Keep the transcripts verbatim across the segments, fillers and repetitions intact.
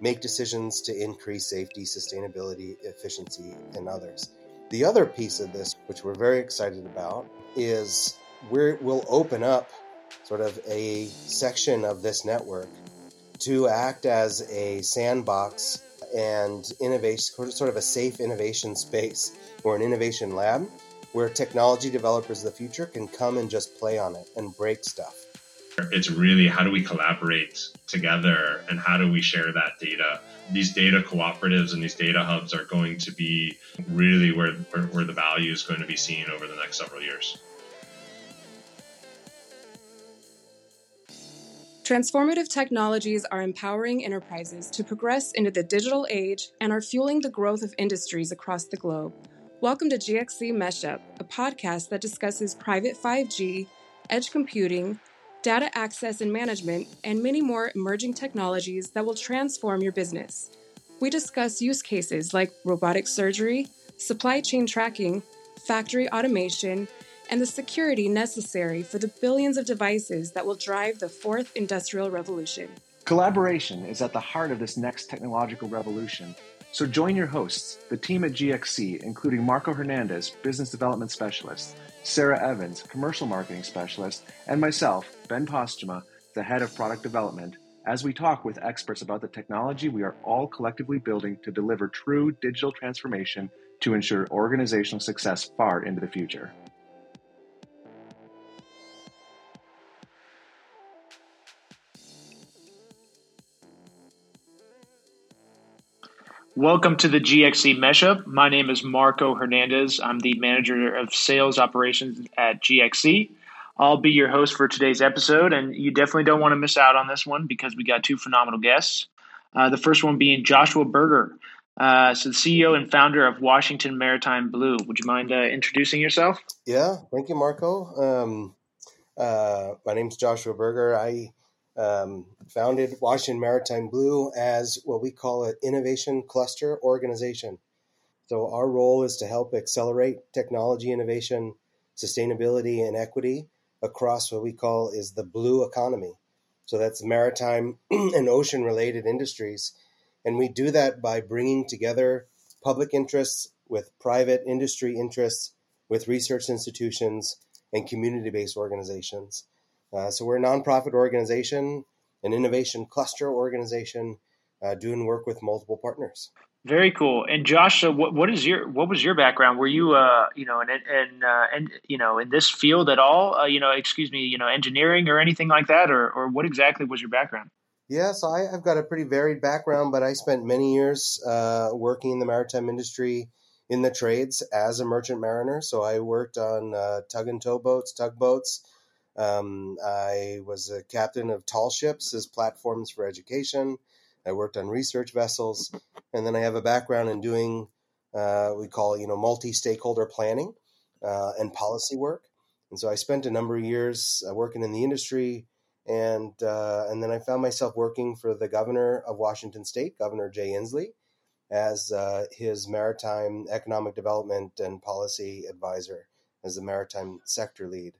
make decisions to increase safety, sustainability, efficiency, and others. The other piece of this, which we're very excited about, is we're, we'll open up sort of a section of this network to act as a sandbox and innovation, sort of a safe innovation space or an innovation lab where technology developers of the future can come and just play on it and break stuff. It's really how do we collaborate together and how do we share that data? These data cooperatives and these data hubs are going to be really where, where, where the value is going to be seen over the next several years. Transformative technologies are empowering enterprises to progress into the digital age and are fueling the growth of industries across the globe. Welcome to G X C MeshUp, a podcast that discusses private five G, edge computing, data access and management, and many more emerging technologies that will transform your business. We discuss use cases like robotic surgery, supply chain tracking, factory automation, and the security necessary for the billions of devices that will drive the fourth industrial revolution. Collaboration is at the heart of this next technological revolution. So join your hosts, the team at G X C, including Marco Hernandez, Business Development Specialist, Sarah Evans, Commercial Marketing Specialist, and myself, Ben Postuma, the Head of Product Development, as we talk with experts about the technology we are all collectively building to deliver true digital transformation to ensure organizational success far into the future. Welcome to the G X C MeshUp. My name is Marco Hernandez. I'm the Manager of Sales Operations at G X C. I'll be your host for today's episode, and you definitely don't want to miss out on this one because we got two phenomenal guests. Uh, the first one being Joshua Berger, uh, so the C E O and founder of Washington Maritime Blue. Would you mind uh, introducing yourself? Yeah, thank you, Marco. Um, uh, my name's Joshua Berger. I Um, founded Washington Maritime Blue as what we call an innovation cluster organization. So our role is to help accelerate technology innovation, sustainability, and equity across what we call is the blue economy. So that's maritime and ocean-related industries. And we do that by bringing together public interests with private industry interests, with research institutions, and community-based organizations. Uh, so we're a nonprofit organization, an innovation cluster organization, uh, doing work with multiple partners. Very cool. And Josh, uh, what what is your what was your background? Were you uh you know and and uh, and you know in this field at all? Uh, you know, excuse me, you know, engineering or anything like that, or or what exactly was your background? Yeah, so I, I've got a pretty varied background, but I spent many years uh, working in the maritime industry in the trades as a merchant mariner. So I worked on uh, tug and tow boats, tugboats. Um, I was a captain of tall ships as platforms for education. I worked on research vessels, and then I have a background in doing uh, we call you know multi-stakeholder planning uh, and policy work. And so I spent a number of years uh, working in the industry, and uh, and then I found myself working for the governor of Washington State, Governor Jay Inslee, as uh, his maritime economic development and policy advisor, as the maritime sector lead,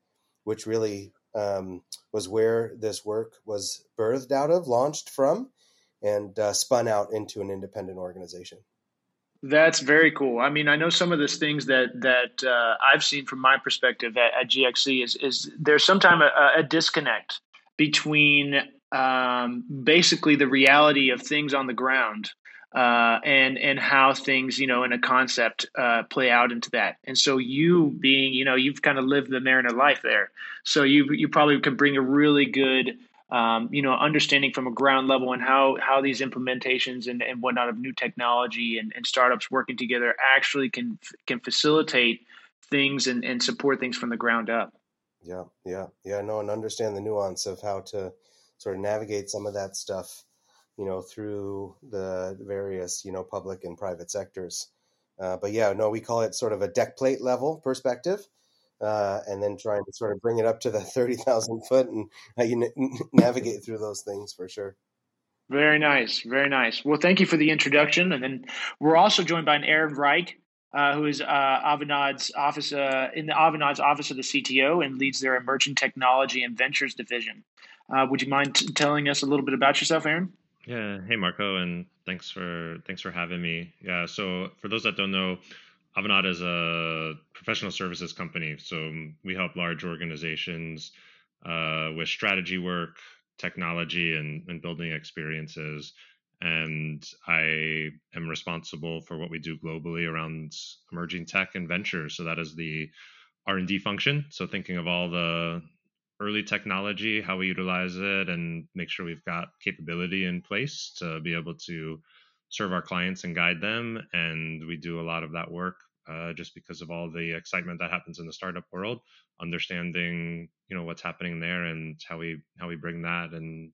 which really um, was where this work was birthed out of, launched from, and uh, spun out into an independent organization. That's very cool. I mean, I know some of the things that that uh, I've seen from my perspective at, at G X C is, is there's sometimes a, a disconnect between um, basically the reality of things on the ground Uh, and and how things, you know, in a concept uh, play out into that. And so you being, you know, you've kind of lived the mariner life there. So you you probably could bring a really good, um, you know, understanding from a ground level and how how these implementations and, and whatnot of new technology and, and startups working together actually can can facilitate things and, and support things from the ground up. Yeah, yeah, yeah. No, and understand the nuance of how to sort of navigate some of that stuff, you know, through the various, you know, public and private sectors. Uh, but yeah, no, we call it sort of a deck plate level perspective, uh, and then trying to sort of bring it up to the thirty thousand foot and how you n- navigate through those things for sure. Very nice. Very nice. Well, thank you for the introduction. And then we're also joined by an Aaron Reich, uh, who is uh, Avanade's office uh, in the Avanade's office of the C T O and leads their emerging technology and ventures division. Uh, would you mind t- telling us a little bit about yourself, Aaron? Yeah. Hey, Marco, and thanks for thanks for having me. Yeah. So for those that don't know, Avanade is a professional services company. So we help large organizations uh, with strategy work, technology, and, and building experiences. And I am responsible for what we do globally around emerging tech and venture. So that is the R and D function. So thinking of all the early technology, how we utilize it, and make sure we've got capability in place to be able to serve our clients and guide them. And we do a lot of that work uh, just because of all the excitement that happens in the startup world, understanding, you know, what's happening there and how we how we bring that and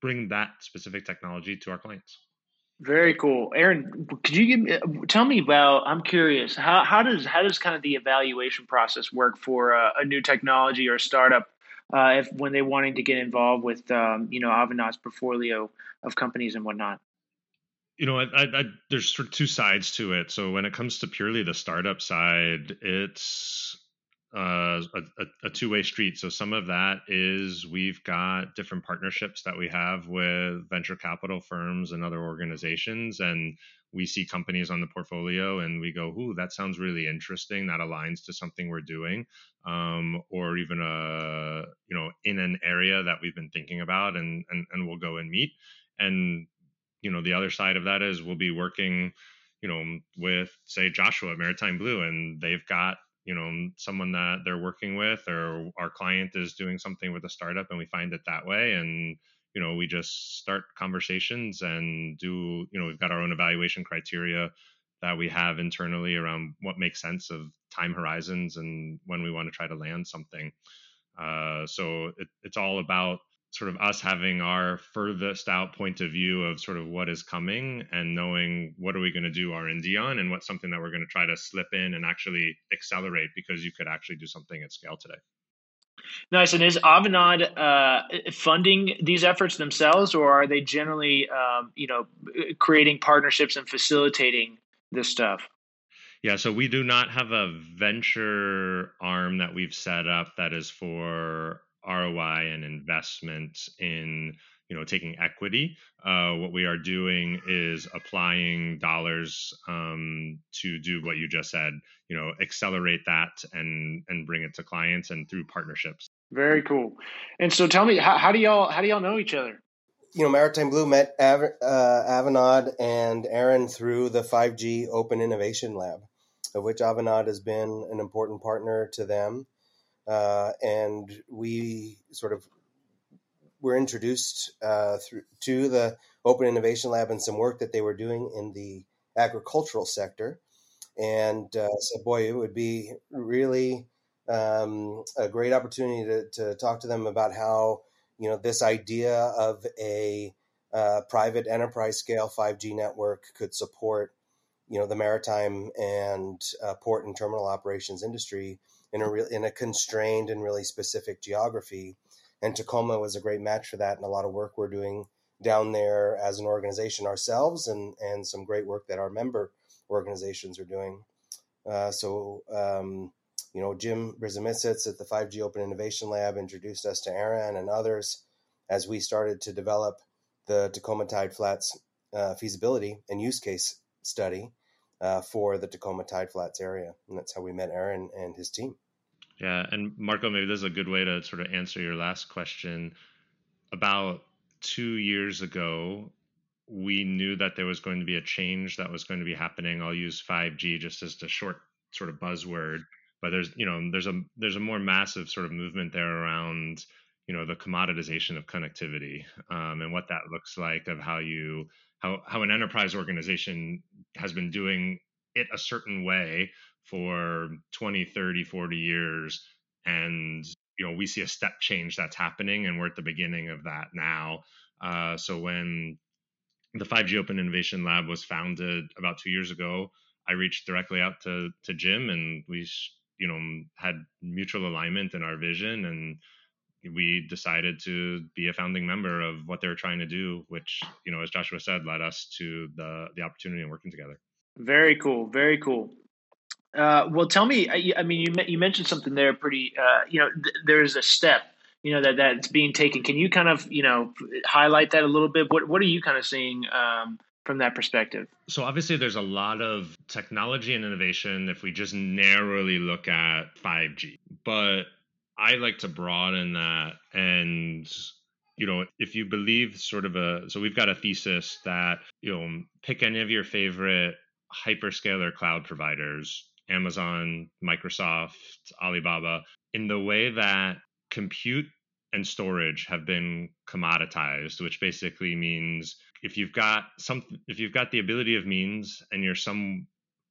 bring that specific technology to our clients. Very cool. Aaron, could you give me, tell me about, I'm curious, how, how does how does kind of the evaluation process work for a, a new technology or a startup uh, if when they're wanting to get involved with, um, you know, Avanade's portfolio of companies and whatnot? You know, I, I, I, there's sort of two sides to it. So when it comes to purely the startup side, it's uh, a, a two-way street. So some of that is we've got different partnerships that we have with venture capital firms and other organizations, and we see companies on the portfolio and we go, ooh, that sounds really interesting. That aligns to something we're doing, um, or even, a, you know, in an area that we've been thinking about, and and, and we'll go and meet. And you know, the other side of that is we'll be working, you know, with, say, Joshua Maritime Blue, and they've got, you know, someone that they're working with, or our client is doing something with a startup and we find it that way. And, you know, we just start conversations and do, you know, we've got our own evaluation criteria that we have internally around what makes sense of time horizons and when we want to try to land something. Uh, so it, it's all about sort of us having our furthest out point of view of sort of what is coming and knowing what are we going to do R and D on and what's something that we're going to try to slip in and actually accelerate, because you could actually do something at scale today. Nice. And is Avanade uh, funding these efforts themselves, or are they generally, um, you know, creating partnerships and facilitating this stuff? Yeah, so we do not have a venture arm that we've set up that is for R O I and investment in, you know, taking equity. Uh, what we are doing is applying dollars um, to do what you just said, you know, accelerate that and and bring it to clients and through partnerships. Very cool. And so tell me, how, how do y'all how do y'all know each other? You know, Maritime Blue met Av- uh, Avanade and Aaron through the five G Open Innovation Lab, of which Avanade has been an important partner to them. Uh, and we sort of were introduced uh, through, to the Open Innovation Lab and some work that they were doing in the agricultural sector. And uh, said, boy, it would be really um, a great opportunity to, to talk to them about how, you know, this idea of a uh, private enterprise scale five G network could support, you know, the maritime and uh, port and terminal operations industry in a real, in a constrained and really specific geography. And Tacoma was a great match for that, and a lot of work we're doing down there as an organization ourselves, and, and some great work that our member organizations are doing. Uh, so, um, you know, Jim Brzezmisitz at the five G Open Innovation Lab introduced us to Aaron and others as we started to develop the Tacoma Tide Flats uh, feasibility and use case study uh, for the Tacoma Tide Flats area. And that's how we met Aaron and his team. Yeah. And Marco, maybe this is a good way to sort of answer your last question. About two years ago, we knew that there was going to be a change that was going to be happening. I'll use five G just as a short sort of buzzword, but there's, you know, there's a, there's a more massive sort of movement there around, you know, the commoditization of connectivity um, and what that looks like, of how you, how, how an enterprise organization has been doing it a certain way for twenty, thirty, forty years. And, you know, we see a step change that's happening, and we're at the beginning of that now. Uh, so when the five G Open Innovation Lab was founded about two years ago, I reached directly out to, to Jim, and we, you know, had mutual alignment in our vision, and we decided to be a founding member of what they were trying to do, which, you know, as Joshua said, led us to the, the opportunity of working together. Very cool. Very cool. Uh, well, tell me, I, I mean, you you mentioned something there pretty, uh, you know, th- there's a step, you know, that that's being taken. Can you kind of, you know, highlight that a little bit? What what are you kind of seeing um, from that perspective? So obviously there's a lot of technology and innovation if we just narrowly look at five G, but I like to broaden that. And, you know, if you believe sort of a, so we've got a thesis that, you know, pick any of your favorite hyperscaler cloud providers, Amazon, Microsoft, Alibaba, in the way that compute and storage have been commoditized, which basically means if you've got some, if you've got the ability of means and you're some,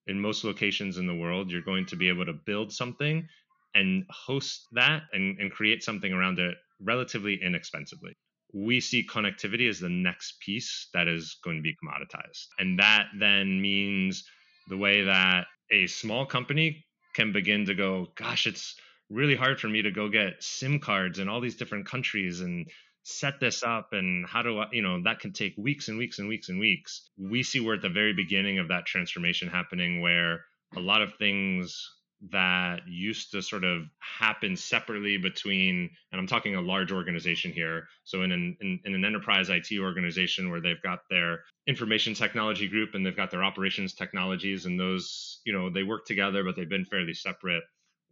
in most locations in the world, you're going to be able to build something and host that and, and create something around it relatively inexpensively. We see connectivity as the next piece that is going to be commoditized. And that then means the way that a small company can begin to go, gosh, it's really hard for me to go get SIM cards in all these different countries and set this up. And how do I, you know, that can take weeks and weeks and weeks and weeks. We see we're at the very beginning of that transformation happening where a lot of things that used to sort of happen separately between, and I'm talking a large organization here. So in an in, in an enterprise I T organization where they've got their information technology group and they've got their operations technologies and those, you know, they work together, but they've been fairly separate.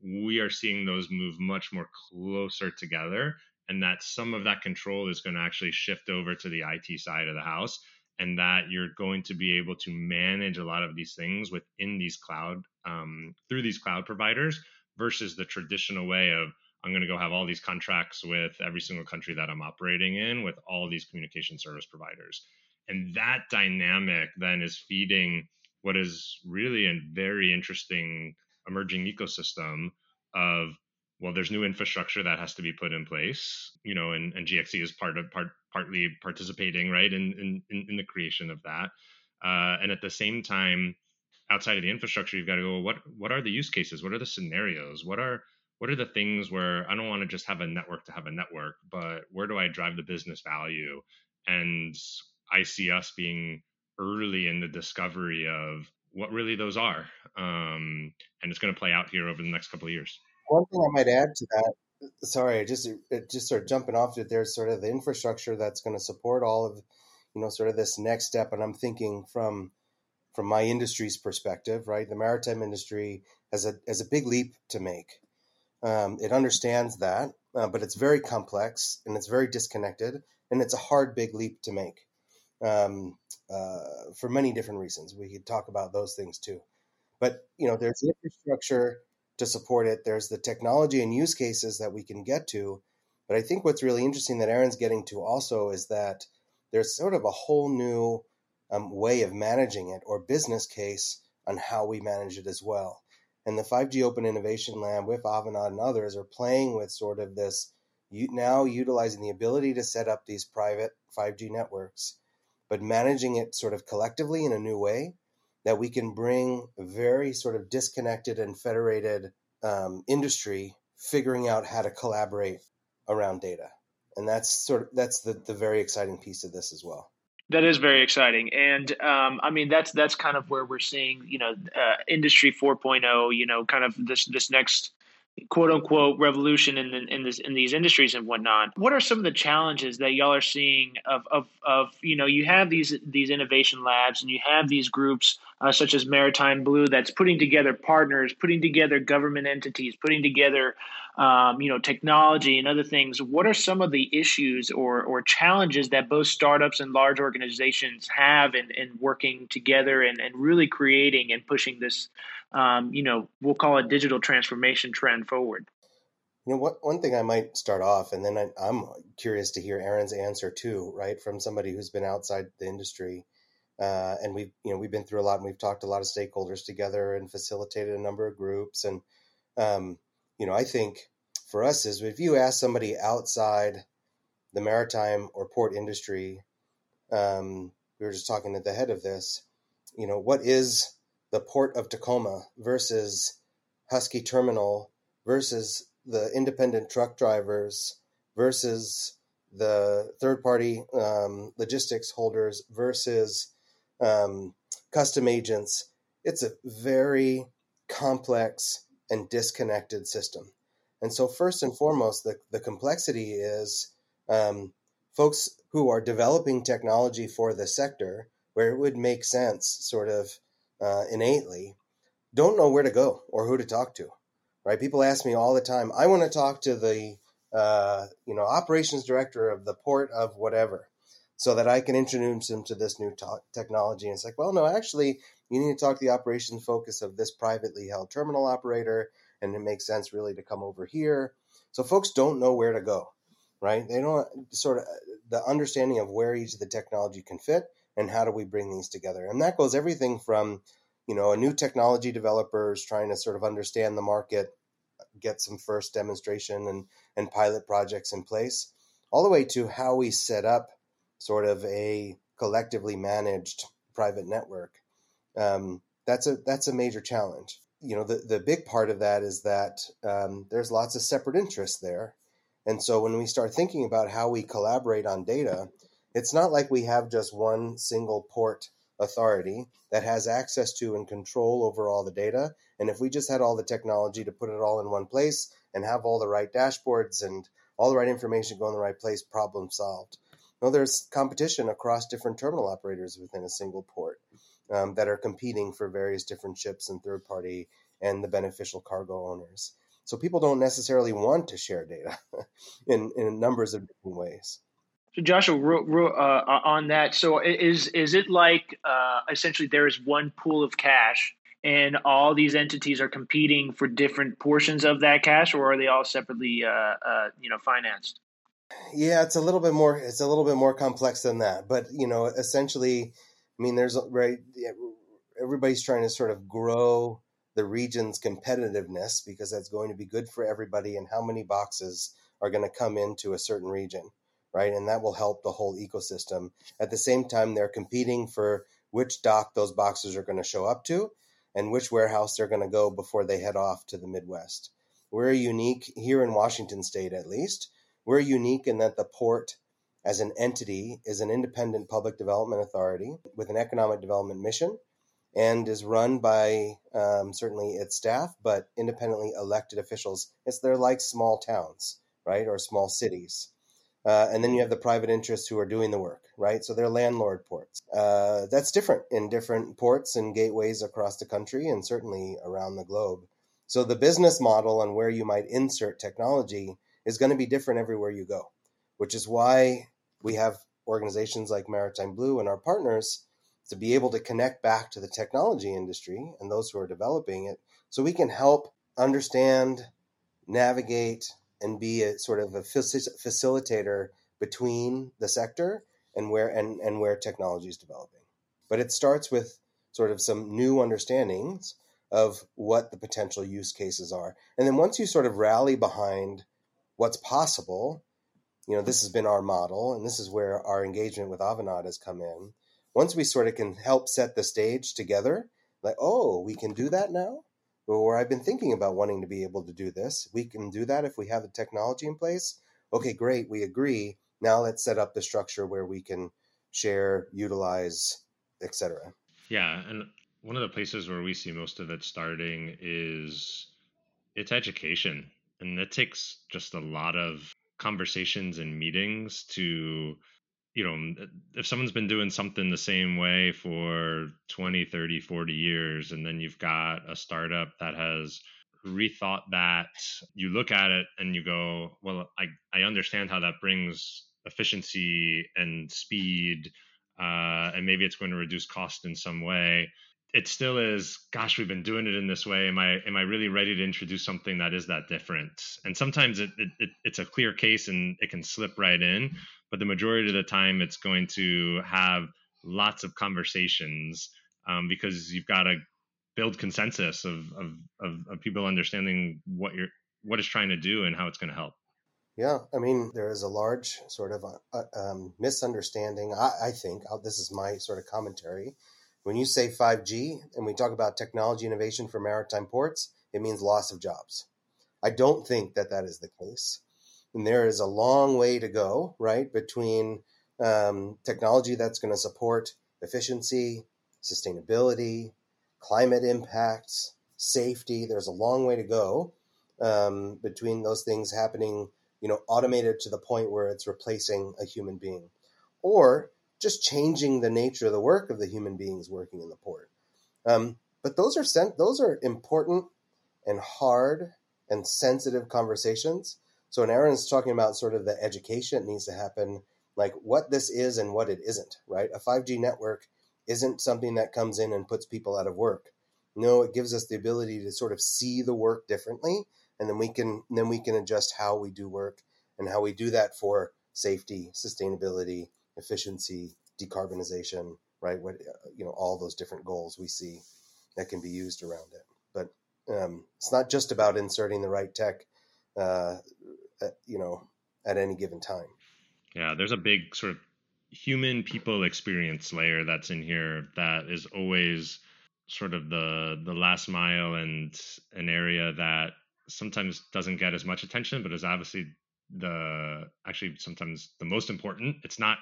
We are seeing those move much more closer together, and that some of that control is going to actually shift over to the I T side of the house, and that you're going to be able to manage a lot of these things within these cloud, um, through these cloud providers versus the traditional way of, I'm going to go have all these contracts with every single country that I'm operating in with all these communication service providers. And that dynamic then is feeding what is really a very interesting emerging ecosystem of, well, there's new infrastructure that has to be put in place, you know, and, and G X C is part of part partly participating, right, in in, in the creation of that. Uh, and at the same time, outside of the infrastructure, you've got to go, well, what what are the use cases? What are the scenarios? What are what are the things where I don't want to just have a network to have a network, but where do I drive the business value? And I see us being early in the discovery of what really those are. Um, and it's going to play out here over the next couple of years. One thing I might add to that, sorry, just just sort of jumping off that there's sort of the infrastructure that's going to support all of, you know, sort of this next step. And I'm thinking from from my industry's perspective, right? The maritime industry has a has a big leap to make. Um, it understands that, uh, but it's very complex and it's very disconnected, and it's a hard big leap to make um, uh, for many different reasons. We could talk about those things too. But, you know, there's the infrastructure to support it. There's the technology and use cases that we can get to. But I think what's really interesting that Aaron's getting to also is that there's sort of a whole new um, way of managing it or business case on how we manage it as well. And the five G Open Innovation Lab with Avanade and others are playing with sort of this, now utilizing the ability to set up these private five G networks, but managing it sort of collectively in a new way, that we can bring very sort of disconnected and federated um, industry figuring out how to collaborate around data. And that's sort of, that's the, the very exciting piece of this as well. That is very exciting. And um, I mean, that's, that's kind of where we're seeing, you know, uh, industry four point oh, you know, kind of this, this next quote unquote revolution in the, in this, in these industries and whatnot. What are some of the challenges that y'all are seeing of, of, of, you know, you have these, these innovation labs and you have these groups uh, such as Maritime Blue that's putting together partners, putting together government entities, putting together, um, you know, technology and other things. What are some of the issues or, or challenges that both startups and large organizations have in, in working together and, and really creating and pushing this, Um, you know, we'll call it digital transformation trend forward? You know, what, one thing I might start off, and then I, I'm curious to hear Aaron's answer too, right, from somebody who's been outside the industry. Uh, and we've, you know, we've been through a lot, and we've talked to a lot of stakeholders together and facilitated a number of groups. And, um, you know, I think for us is if you ask somebody outside the maritime or port industry, um, we were just talking at the head of this, you know, what is the Port of Tacoma versus Husky Terminal versus the independent truck drivers versus the third-party um, logistics holders versus um, custom agents. It's a very complex and disconnected system. And so first and foremost, the, the complexity is um, folks who are developing technology for the sector where it would make sense sort of uh, innately don't know where to go or who to talk to, right? People ask me all the time, I want to talk to the uh, you know, operations director of the port of whatever so that I can introduce them to this new to- technology. And it's like, well, no, actually, you need to talk to the operations focus of this privately held terminal operator, and it makes sense really to come over here. So folks don't know where to go, right? They don't sort of the understanding of where each of the technology can fit and how do we bring these together. And that goes everything from, you know, a new technology developers trying to sort of understand the market, get some first demonstration and, and pilot projects in place, all the way to how we set up sort of a collectively managed private network. Um, that's a, that's a major challenge. You know, the, the big part of that is that um, there's lots of separate interests there. And so when we start thinking about how we collaborate on data, it's not like we have just one single port authority that has access to and control over all the data. And if we just had all the technology to put it all in one place and have all the right dashboards and all the right information go in the right place, problem solved. No, there's competition across different terminal operators within a single port. Um, that are competing for various different ships and third party and the beneficial cargo owners. So people don't necessarily want to share data in, in numbers of different ways. So Joshua, uh, on that, so is is it like uh, essentially there is one pool of cash and all these entities are competing for different portions of that cash, or are they all separately, uh, uh, you know, financed? Yeah, it's a little bit more. It's a little bit more complex than that. But you know, essentially. I mean, there's right. Everybody's trying to sort of grow the region's competitiveness because that's going to be good for everybody. And how many boxes are going to come into a certain region, right? And that will help the whole ecosystem. At the same time, they're competing for which dock those boxes are going to show up to, and which warehouse they're going to go before they head off to the Midwest. We're unique here in Washington State, at least. We're unique in that the port, as an entity, is an independent public development authority with an economic development mission and is run by um, certainly its staff, but independently elected officials. It's they're like small towns, right, or small cities. Uh, and then you have the private interests who are doing the work, right? So they're landlord ports. Uh, that's different in different ports and gateways across the country and certainly around the globe. So the business model and where you might insert technology is going to be different everywhere you go, which is why we have organizations like Maritime Blue and our partners to be able to connect back to the technology industry and those who are developing it so we can help understand, navigate, and be a sort of a facilitator between the sector and where and, and where technology is developing. But it starts with sort of some new understandings of what the potential use cases are. And then once you sort of rally behind what's possible, you know, this has been our model, and this is where our engagement with Avanade has come in. Once we sort of can help set the stage together, like, oh, we can do that now? Or I've been thinking about wanting to be able to do this. We can do that if we have the technology in place. Okay, great, we agree. Now let's set up the structure where we can share, utilize, et cetera. Yeah, and one of the places where we see most of it starting is it's education. And that takes just a lot of conversations and meetings to, you know, if someone's been doing something the same way for twenty, thirty, forty years, and then you've got a startup that has rethought that, you look at it and you go, well, I, I understand how that brings efficiency and speed, uh, and maybe it's going to reduce cost in some way. It still is, gosh, we've been doing it in this way. Am I am I really ready to introduce something that is that different? And sometimes it, it, it it's a clear case and it can slip right in. But the majority of the time, it's going to have lots of conversations um, because you've got to build consensus of, of of of people understanding what you're what it's trying to do and how it's going to help. Yeah, I mean, there is a large sort of uh, um, misunderstanding. I, I think this is my sort of commentary. When you say five G and we talk about technology innovation for maritime ports, it means loss of jobs. I don't think that that is the case. And there is a long way to go, right, between um, technology that's going to support efficiency, sustainability, climate impacts, safety. There's a long way to go um, between those things happening, you know, automated to the point where it's replacing a human being, or just changing the nature of the work of the human beings working in the port. Um, but those are sen- those are important and hard and sensitive conversations. So when Aaron's talking about sort of the education that needs to happen, like what this is and what it isn't, right? A five G network isn't something that comes in and puts people out of work. No, it gives us the ability to sort of see the work differently, and then we can then we can adjust how we do work and how we do that for safety, sustainability, efficiency, decarbonization, right? What, you know, all those different goals we see that can be used around it. But um, it's not just about inserting the right tech, uh, at, you know, at any given time. Yeah, there's a big sort of human people experience layer that's in here that is always sort of the the last mile, and an area that sometimes doesn't get as much attention, but is obviously the actually sometimes the most important. It's not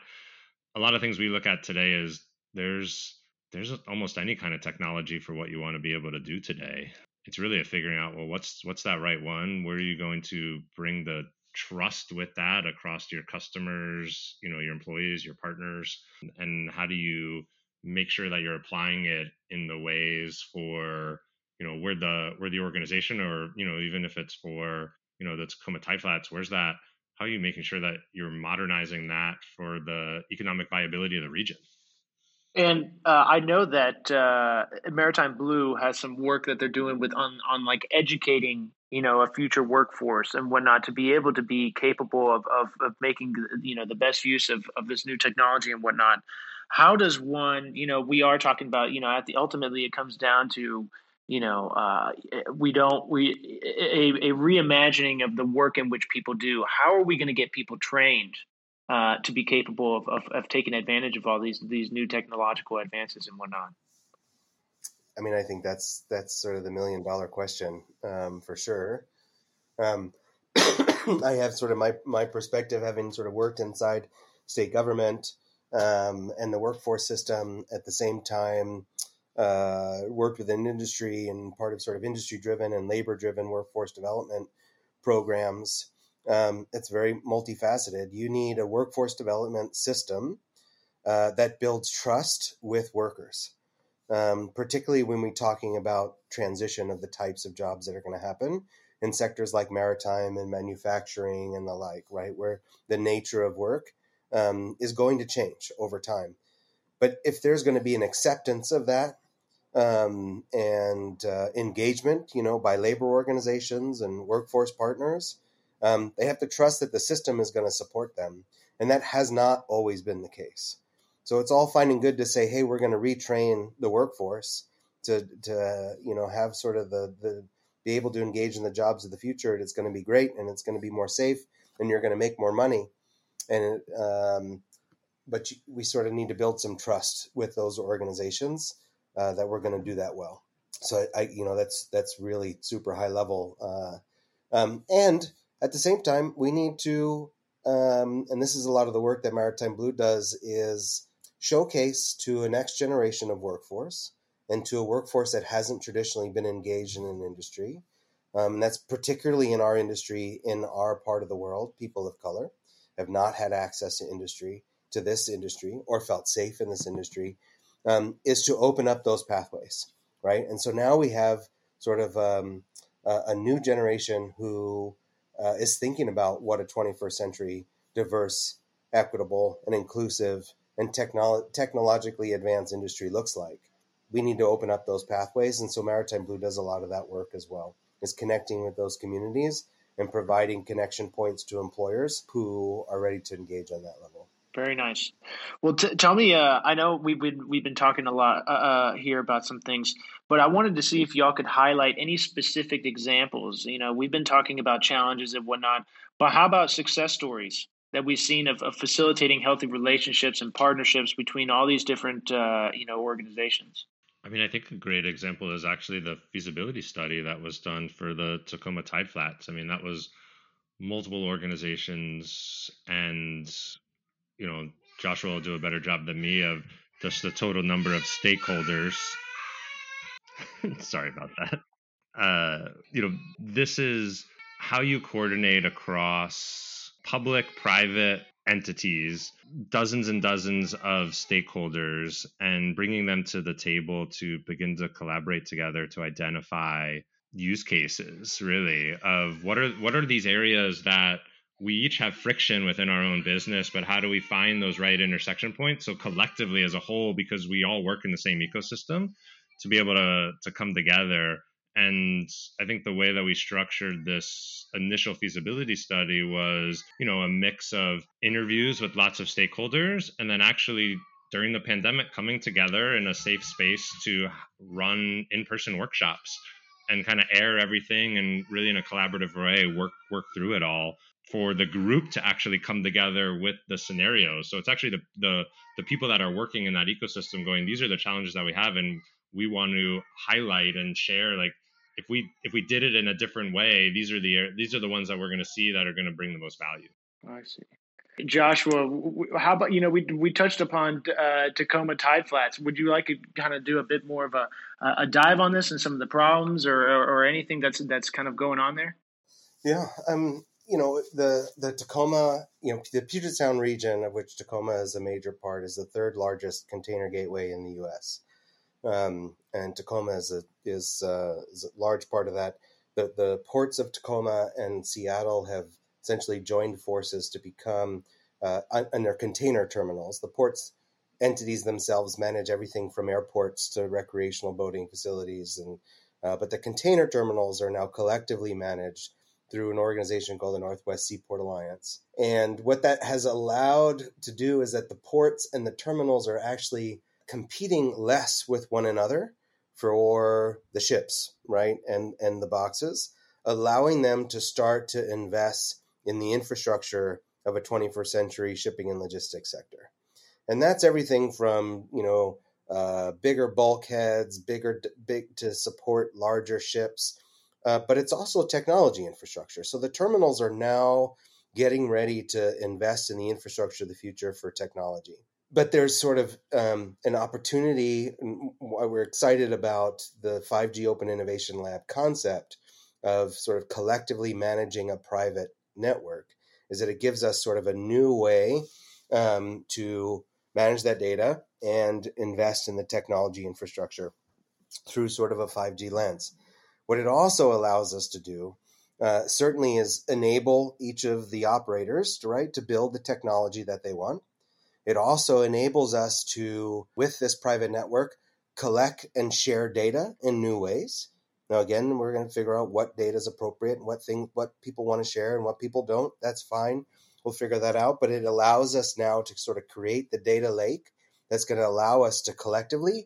a lot of things we look at today is there's there's almost any kind of technology for what you want to be able to do today. It's really a figuring out, well, what's what's that right one? Where are you going to bring the trust with that across your customers, you know, your employees, your partners, and how do you make sure that you're applying it in the ways for, you know, where the where the organization, or, you know, even if it's for, you know, the Tacoma Tide Flats, where's that? How are you making sure that you're modernizing that for the economic viability of the region? And uh, I know that uh, Maritime Blue has some work that they're doing with on, on like educating, you know, a future workforce and whatnot to be able to be capable of of, of making, you know, the best use of, of this new technology and whatnot. How does one, you know, we are talking about, you know, at the ultimately it comes down to, you know, uh, we don't, we, a, a reimagining of the work in which people do. How are we going to get people trained uh, to be capable of, of, of taking advantage of all these, these new technological advances and whatnot? I mean, I think that's, that's sort of the million dollar question um, for sure. Um, I have sort of my, my perspective, having sort of worked inside state government Um, and the workforce system at the same time, uh, worked within industry and part of sort of industry driven and labor driven workforce development programs. Um, it's very multifaceted. You need a workforce development system uh, that builds trust with workers, um, particularly when we're talking about transition of the types of jobs that are going to happen in sectors like maritime and manufacturing and the like, right, where the nature of work Um, is going to change over time. But if there's going to be an acceptance of that um, and uh, engagement, you know, by labor organizations and workforce partners, um, they have to trust that the system is going to support them. And that has not always been the case. So it's all fine and good to say, hey, we're going to retrain the workforce to, to you know, have sort of the, the be able to engage in the jobs of the future. And it's going to be great, and it's going to be more safe, and you're going to make more money. And um, but we sort of need to build some trust with those organizations uh, that we're going to do that well. So I, you know, that's that's really super high level. Uh, um, and at the same time, we need to, um, and this is a lot of the work that Maritime Blue does, is showcase to a next generation of workforce and to a workforce that hasn't traditionally been engaged in an industry. Um, and that's particularly in our industry, in our part of the world, people of color have not had access to industry, to this industry, or felt safe in this industry, um, is to open up those pathways, right? And so now we have sort of um, a, a new generation who uh, is thinking about what a twenty-first century diverse, equitable, and inclusive, and technolo- technologically advanced industry looks like. We need to open up those pathways, and so Maritime Blue does a lot of that work as well, is connecting with those communities and providing connection points to employers who are ready to engage on that level. Very nice. Well, t- tell me, uh, I know we've been, we've been talking a lot uh, uh, here about some things, but I wanted to see if y'all could highlight any specific examples. You know, we've been talking about challenges and whatnot, but how about success stories that we've seen of, of facilitating healthy relationships and partnerships between all these different, uh, you know, organizations? I mean, I think a great example is actually the feasibility study that was done for the Tacoma Tide Flats. I mean, that was multiple organizations, and, you know, Joshua will do a better job than me of just the total number of stakeholders. Sorry about that. uh, you know, this is how you coordinate across public, private entities, dozens and dozens of stakeholders, and bringing them to the table to begin to collaborate together to identify use cases, really, of what are what are these areas that we each have friction within our own business, but how do we find those right intersection points? So collectively as a whole, because we all work in the same ecosystem, to be able to, to come together. And I think the way that we structured this initial feasibility study was, you know, a mix of interviews with lots of stakeholders, and then actually during the pandemic coming together in a safe space to run in-person workshops and kind of air everything and really in a collaborative way work work through it all, for the group to actually come together with the scenarios. So it's actually the, the the people that are working in that ecosystem going, these are the challenges that we have, and we want to highlight and share. Like if we if we did it in a different way, these are the these are the ones that we're going to see that are going to bring the most value. I see. Joshua, how about, you know, we we touched upon uh, Tacoma Tide Flats. Would you like to kind of do a bit more of a a dive on this and some of the problems or or, or anything that's that's kind of going on there? Yeah. Um. You know, the, the Tacoma, you know, the Puget Sound region, of which Tacoma is a major part, is the third largest container gateway in the U S. Um, and Tacoma is a, is, uh, is a large part of that. The, the ports of Tacoma and Seattle have essentially joined forces to become, uh, and their container terminals. The ports entities themselves manage everything from airports to recreational boating facilities. And, uh, but the container terminals are now collectively managed through an organization called the Northwest Seaport Alliance. And what that has allowed to do is that the ports and the terminals are actually competing less with one another for the ships, right, and, and the boxes, allowing them to start to invest in the infrastructure of a twenty-first century shipping and logistics sector. And that's everything from, you know, uh, bigger bulkheads, bigger big to support larger ships, Uh, but it's also technology infrastructure. So the terminals are now getting ready to invest in the infrastructure of the future for technology. But there's sort of um, an opportunity. Why we're excited about the five G Open Innovation Lab concept of sort of collectively managing a private network is that it gives us sort of a new way um, to manage that data and invest in the technology infrastructure through sort of a five G lens. What it also allows us to do, uh, certainly, is enable each of the operators to, right, to build the technology that they want. It also enables us to, with this private network, collect and share data in new ways. Now, again, we're going to figure out what data is appropriate and what things, what people want to share and what people don't. That's fine. We'll figure that out. But it allows us now to sort of create the data lake that's going to allow us to collectively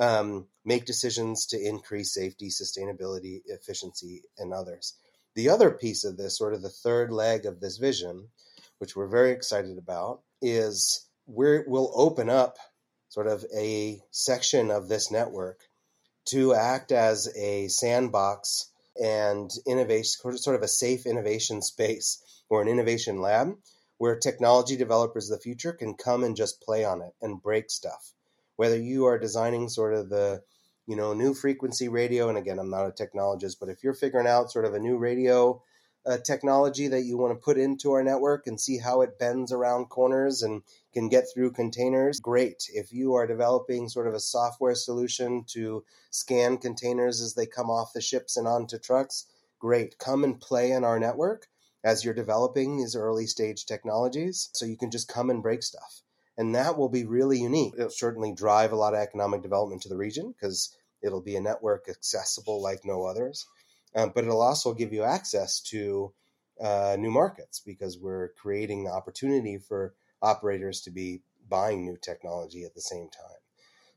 Um, make decisions to increase safety, sustainability, efficiency, and others. The other piece of this, sort of the third leg of this vision, which we're very excited about, is we're, we'll open up sort of a section of this network to act as a sandbox and innovation, sort of a safe innovation space or an innovation lab where technology developers of the future can come and just play on it and break stuff. Whether you are designing sort of the, you know, new frequency radio, and again, I'm not a technologist, but if you're figuring out sort of a new radio uh, technology that you want to put into our network and see how it bends around corners and can get through containers, great. If you are developing sort of a software solution to scan containers as they come off the ships and onto trucks, great. Come and play in our network as you're developing these early stage technologies, so you can just come and break stuff. And that will be really unique. It'll certainly drive a lot of economic development to the region because it'll be a network accessible like no others. Um, but it'll also give you access to uh, new markets because we're creating the opportunity for operators to be buying new technology at the same time.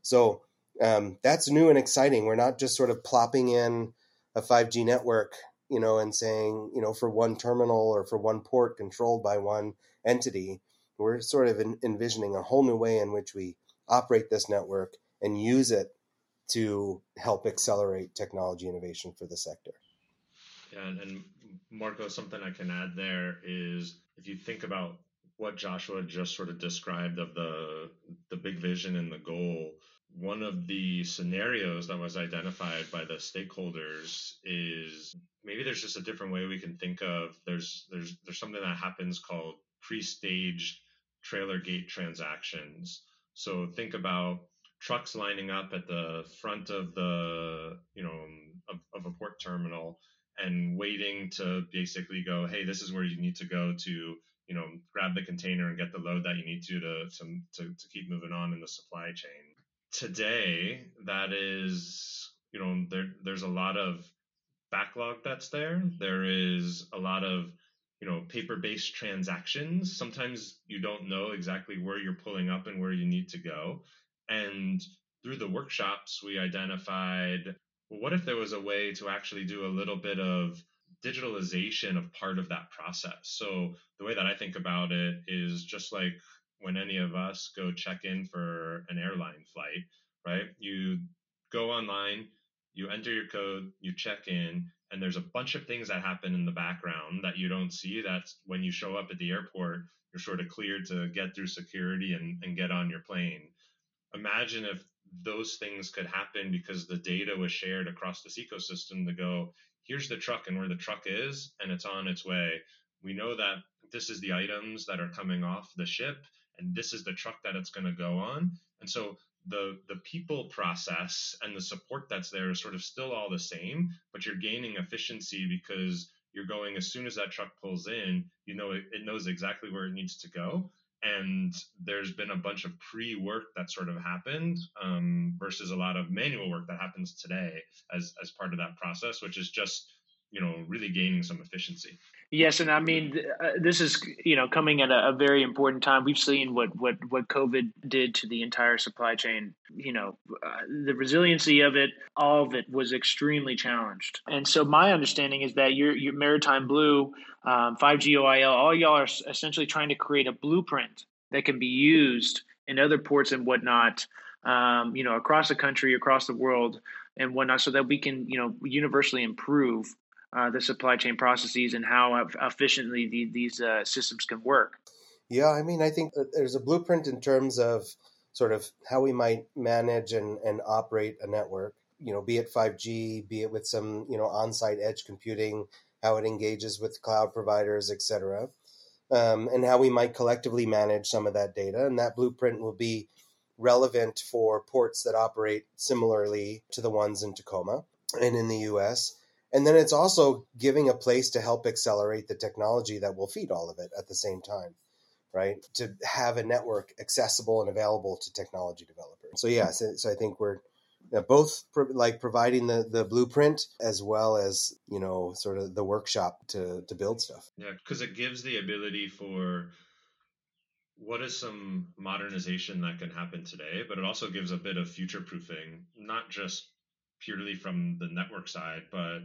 So um, that's new and exciting. We're not just sort of plopping in a five G network, you know, and saying, you know, for one terminal or for one port controlled by one entity. We're sort of envisioning a whole new way in which we operate this network and use it to help accelerate technology innovation for the sector. Yeah, and Marco, something I can add there is if you think about what Joshua just sort of described of the the big vision and the goal, one of the scenarios that was identified by the stakeholders is maybe there's just a different way we can think of. There's there's there's something that happens called pre-staged trailer gate transactions. So think about trucks lining up at the front of the, you know, of, of a port terminal and waiting to basically go, hey, this is where you need to go to, you know, grab the container and get the load that you need to to to, to, to keep moving on in the supply chain. Today, that is, you know, there, there's a lot of backlog that's there. There is a lot of, you know, paper-based transactions. Sometimes you don't know exactly where you're pulling up and where you need to go. And through the workshops, we identified, well, what if there was a way to actually do a little bit of digitalization of part of that process? So the way that I think about it is just like when any of us go check in for an airline flight, right? You go online, you enter your code, you check in, and there's a bunch of things that happen in the background that you don't see. That's when you show up at the airport, you're sort of cleared to get through security and, and get on your plane. Imagine if those things could happen because the data was shared across this ecosystem to go, here's the truck and where the truck is, and it's on its way. We know that this is the items that are coming off the ship, and this is the truck that it's going to go on. And so the the people process and the support that's there is sort of still all the same, but you're gaining efficiency because you're going as soon as that truck pulls in, you know, it, it knows exactly where it needs to go. And there's been a bunch of pre-work that sort of happened um, versus a lot of manual work that happens today as, as part of that process, which is just, you know, really gaining some efficiency. Yes. And I mean, uh, this is, you know, coming at a, a very important time. We've seen what, what, what COVID did to the entire supply chain. You know, uh, the resiliency of it, all of it was extremely challenged. And so my understanding is that your, your Maritime Blue, um, five G O I L, all y'all are essentially trying to create a blueprint that can be used in other ports and whatnot, um, you know, across the country, across the world and whatnot, so that we can, you know, universally improve Uh, the supply chain processes and how efficiently the, these uh, systems can work. Yeah, I mean, I think that there's a blueprint in terms of sort of how we might manage and, and operate a network, you know, be it five G, be it with some, you know, on-site edge computing, how it engages with cloud providers, et cetera, um, and how we might collectively manage some of that data. And that blueprint will be relevant for ports that operate similarly to the ones in Tacoma and in the U S, and then it's also giving a place to help accelerate the technology that will feed all of it at the same time, right? To have a network accessible and available to technology developers. So yeah, so, so I think we're both pro- like providing the, the blueprint as well as, you know, sort of the workshop to, to build stuff. Yeah, because it gives the ability for what is some modernization that can happen today, but it also gives a bit of future proofing, not just purely from the network side, but,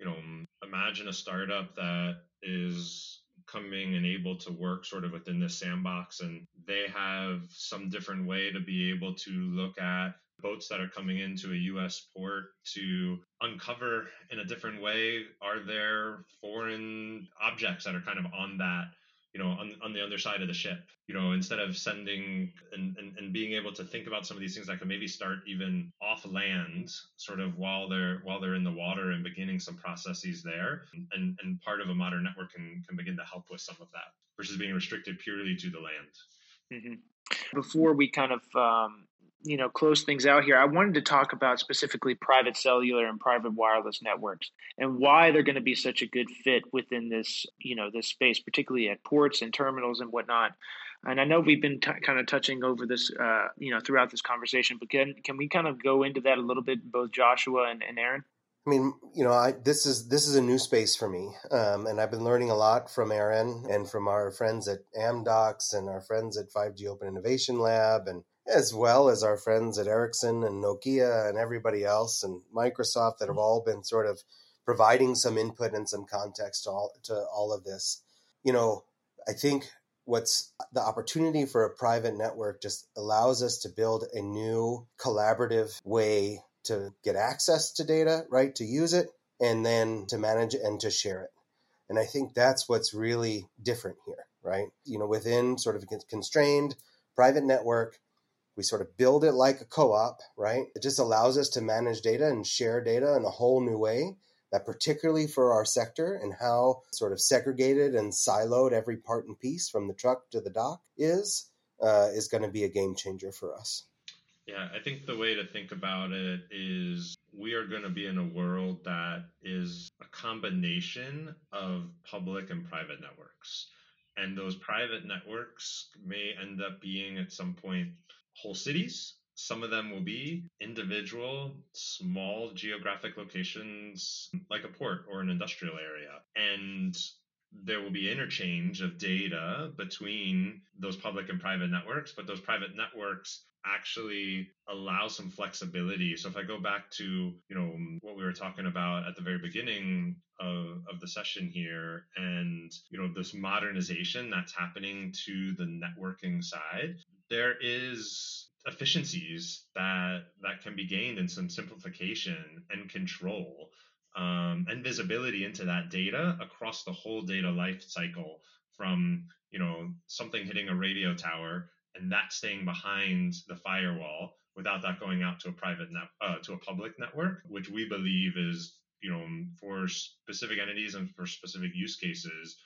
you know, imagine a startup that is coming and able to work sort of within this sandbox, and they have some different way to be able to look at boats that are coming into a U S port to uncover in a different way, are there foreign objects that are kind of on that, you know, on, on the other side of the ship, you know, instead of sending and, and, and being able to think about some of these things that can maybe start even off land sort of while they're while they're in the water and beginning some processes there. And, and part of a modern network can, can begin to help with some of that versus being restricted purely to the land. Mm-hmm. Before we kind of, um, you know, close things out here, I wanted to talk about specifically private cellular and private wireless networks and why they're going to be such a good fit within this, you know, this space, particularly at ports and terminals and whatnot. And I know we've been t- kind of touching over this, uh, you know, throughout this conversation, but can, can we kind of go into that a little bit, both Joshua and, and Aaron? I mean, you know, I, this is this is a new space for me, um, and I've been learning a lot from Aaron and from our friends at Amdocs and our friends at five G Open Innovation Lab, and as well as our friends at Ericsson and Nokia and everybody else and Microsoft that have all been sort of providing some input and some context to all to all of this. You know, I think what's the opportunity for a private network just allows us to build a new collaborative way to get access to data, right, to use it, and then to manage it and to share it. And I think that's what's really different here, right? You know, within sort of a constrained private network, We sort of build it like a co-op, right? It just allows us to manage data and share data in a whole new way that particularly for our sector and how sort of segregated and siloed every part and piece from the truck to the dock is, uh, is going to be a game changer for us. Yeah, I think the way to think about it is we are going to be in a world that is a combination of public and private networks. And those private networks may end up being at some point whole cities. Some of them will be individual, small geographic locations like a port or an industrial area. And there will be interchange of data between those public and private networks, but those private networks actually allow some flexibility. So if I go back to, you know, what we were talking about at the very beginning of, of the session here and, you know, this modernization that's happening to the networking side, there is efficiencies that that can be gained and some simplification and control um, and visibility into that data across the whole data life cycle from, you know, something hitting a radio tower and that staying behind the firewall without that going out to a private net, uh, to a public network, which we believe is, you know, for specific entities and for specific use cases,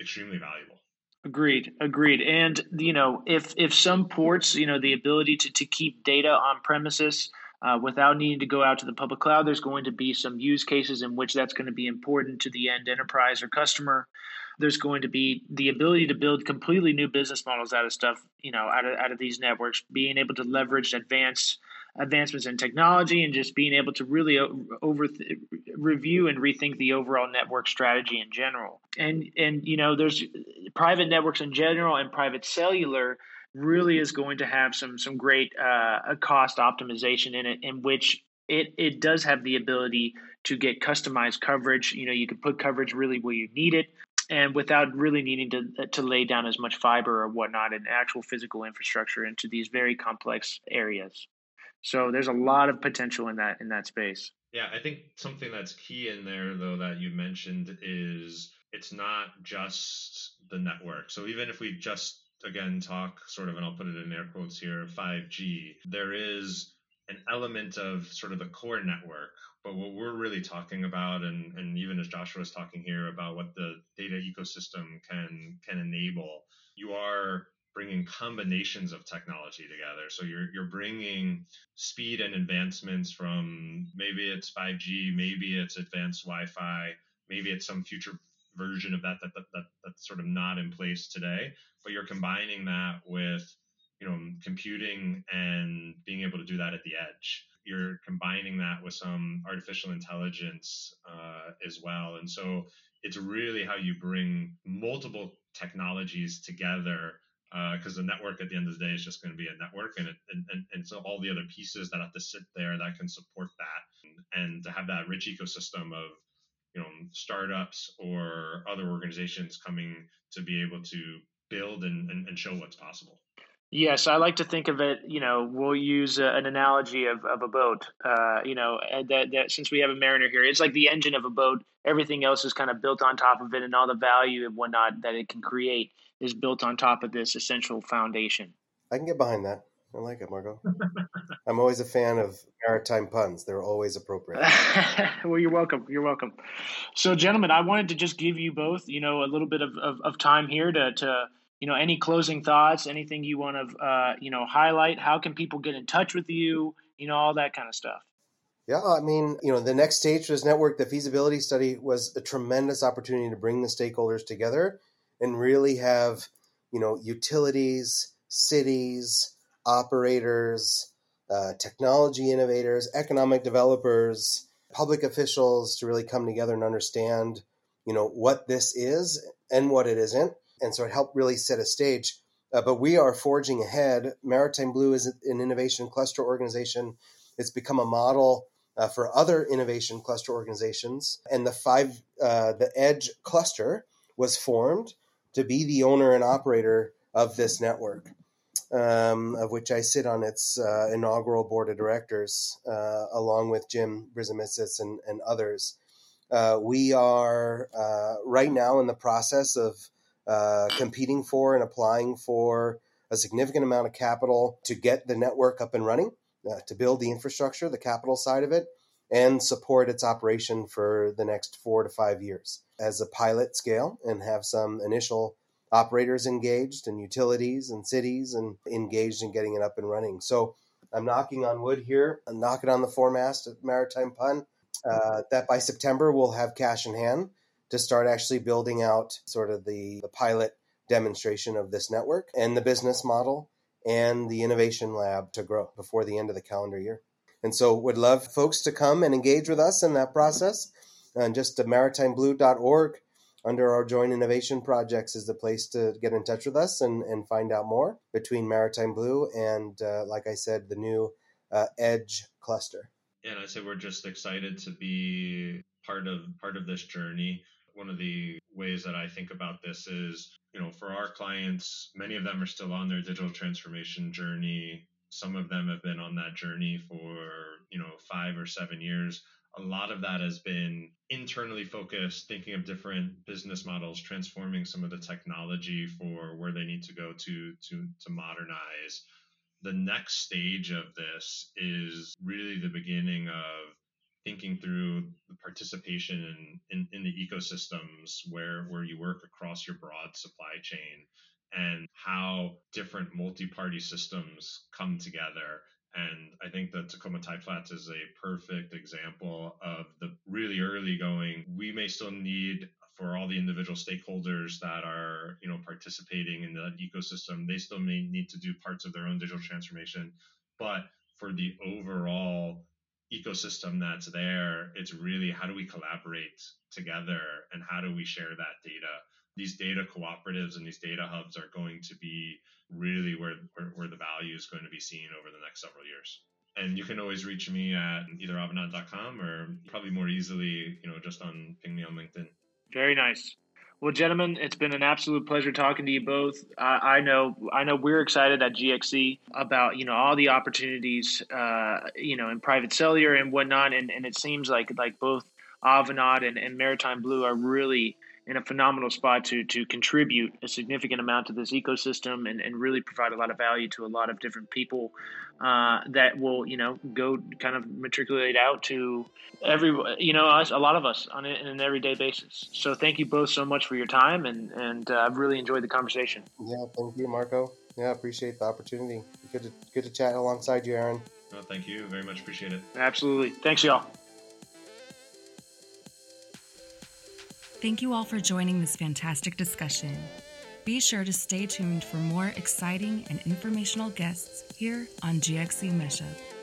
extremely valuable. Agreed. Agreed. And, you know, if if some ports, you know, the ability to, to keep data on premises uh, without needing to go out to the public cloud, there's going to be some use cases in which that's going to be important to the end enterprise or customer. There's going to be the ability to build completely new business models out of stuff, you know, out of, out of these networks, being able to leverage advanced advancements in technology and just being able to really over review and rethink the overall network strategy in general. And, and, you know, there's private networks in general and private cellular really is going to have some, some great uh, cost optimization in it, in which it, it does have the ability to get customized coverage. You know, you can put coverage really where you need it and without really needing to to lay down as much fiber or whatnot and actual physical infrastructure into these very complex areas. So there's a lot of potential in that in that space. Yeah, I think something that's key in there, though, that you mentioned is it's not just the network. So even if we just, again, talk sort of, and I'll put it in air quotes here, five G, there is an element of sort of the core network. But what we're really talking about, and, and even as Joshua is talking here about what the data ecosystem can can enable, you are bringing combinations of technology together. So you're you're bringing speed and advancements from maybe it's five G, maybe it's advanced Wi-Fi, maybe it's some future version of that, that, that, that that's sort of not in place today, but you're combining that with, you know, computing and being able to do that at the edge. You're combining that with some artificial intelligence uh, as well. And so it's really how you bring multiple technologies together because uh, the network at the end of the day is just going to be a network, and, it, and, and and so all the other pieces that have to sit there that can support that, and, and to have that rich ecosystem of, you know, startups or other organizations coming to be able to build and, and, and show what's possible. Yes, I like to think of it, you know, we'll use a, an analogy of, of a boat, uh, you know, that, that since we have a mariner here, it's like the engine of a boat. Everything else is kind of built on top of it, and all the value and whatnot that it can create is built on top of this essential foundation. I can get behind that. I like it, Marco. I'm always a fan of maritime puns. They're always appropriate. Well, you're welcome. You're welcome. So, gentlemen, I wanted to just give you both, you know, a little bit of, of, of time here to to – you know, any closing thoughts, anything you want to, uh, you know, highlight? How can people get in touch with you? You know, all that kind of stuff. Yeah, I mean, you know, the next stage for this network, the feasibility study, was a tremendous opportunity to bring the stakeholders together and really have, you know, utilities, cities, operators, uh, technology innovators, economic developers, public officials to really come together and understand, you know, what this is and what it isn't. And so it helped really set a stage. Uh, but we are forging ahead. Maritime Blue is an innovation cluster organization. It's become a model uh, for other innovation cluster organizations. And the five, uh, the EDGE cluster was formed to be the owner and operator of this network, um, of which I sit on its uh, inaugural board of directors, uh, along with Jim Brzezmisitz and, and others. Uh, we are uh, right now in the process of Uh, competing for and applying for a significant amount of capital to get the network up and running, uh, to build the infrastructure, the capital side of it, and support its operation for the next four to five years as a pilot scale, and have some initial operators engaged and utilities and cities and engaged in getting it up and running. So I'm knocking on wood here. I'm knocking on the foremast at Maritime Pun, uh, that by September we'll have cash in hand to start actually building out sort of the, the pilot demonstration of this network and the business model and the innovation lab to grow before the end of the calendar year. And so would love folks to come and engage with us in that process. And just to maritime blue dot org under our Joint Innovation Projects is the place to get in touch with us and, and find out more between Maritime Blue and, uh, like I said, the new uh, EDGE cluster. And I say we're just excited to be part of part of this journey. One of the ways that I think about this is, you know, for our clients, many of them are still on their digital transformation journey. Some of them have been on that journey for, you know, five or seven years. A lot of that has been internally focused, thinking of different business models, transforming some of the technology for where they need to go to to, to modernize. The next stage of this is really the beginning of thinking through the participation in, in, in the ecosystems where, where you work across your broad supply chain, and how different multi-party systems come together. And I think the Tacoma Tide Flats is a perfect example of the really early going. We may still need, for all the individual stakeholders that are, you know, participating in that ecosystem, they still may need to do parts of their own digital transformation. But for the overall ecosystem that's there, it's really, how do we collaborate together and how do we share that data? These data cooperatives and these data hubs are going to be really where, where, where the value is going to be seen over the next several years. And you can always reach me at either avanade dot com or probably more easily, you know, just on ping me on LinkedIn. Very nice. Well, gentlemen, it's been an absolute pleasure talking to you both. Uh, I know, I know, we're excited at G X C about, you know, all the opportunities, uh, you know, in private cellular and whatnot, and, and it seems like like both Avanade and, and Maritime Blue are really in a phenomenal spot to to contribute a significant amount to this ecosystem and, and really provide a lot of value to a lot of different people uh, that will, you know, go kind of matriculate out to every, you know, us, a lot of us on an everyday basis. So thank you both so much for your time, and, and uh, I've really enjoyed the conversation. Yeah, thank you, Marco. Yeah, appreciate the opportunity. Good to, good to chat alongside you, Aaron. Well, thank you very much. Appreciate it. Absolutely. Thanks, y'all. Thank you all for joining this fantastic discussion. Be sure to stay tuned for more exciting and informational guests here on G X C MeshUp.